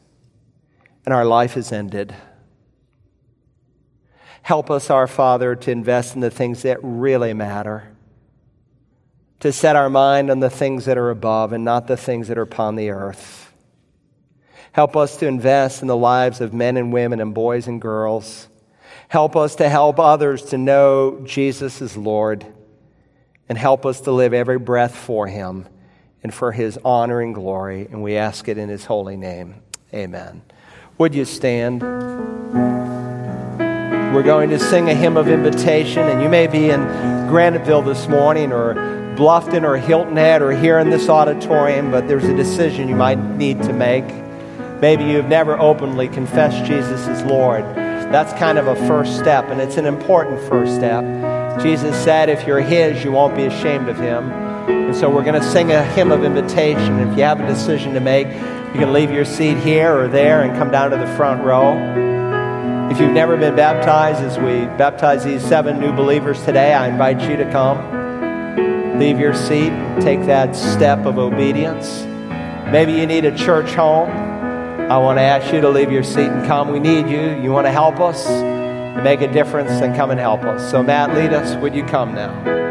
and our life is ended. Help us, our Father, to invest in the things that really matter, to set our mind on the things that are above and not the things that are upon the earth. Help us to invest in the lives of men and women and boys and girls. Help us to help others to know Jesus is Lord, and help us to live every breath for him and for his honor and glory, and we ask it in his holy name. Amen. Would you stand? We're going to sing a hymn of invitation, and you may be in Graniteville this morning or Bluffton or Hilton Head or here in this auditorium, but there's a decision you might need to make. Maybe you've never openly confessed Jesus as Lord. That's kind of a first step, and it's an important first step. Jesus said, if you're his, you won't be ashamed of him. And so we're going to sing a hymn of invitation. If you have a decision to make, you can leave your seat here or there and come down to the front row. If you've never been baptized, as we baptize these seven new believers today, I invite you to come. Leave your seat. Take that step of obedience. Maybe you need a church home. I want to ask you to leave your seat and come. We need you. You want to help us and make a difference, then come and help us. So Matt, lead us. Would you come now?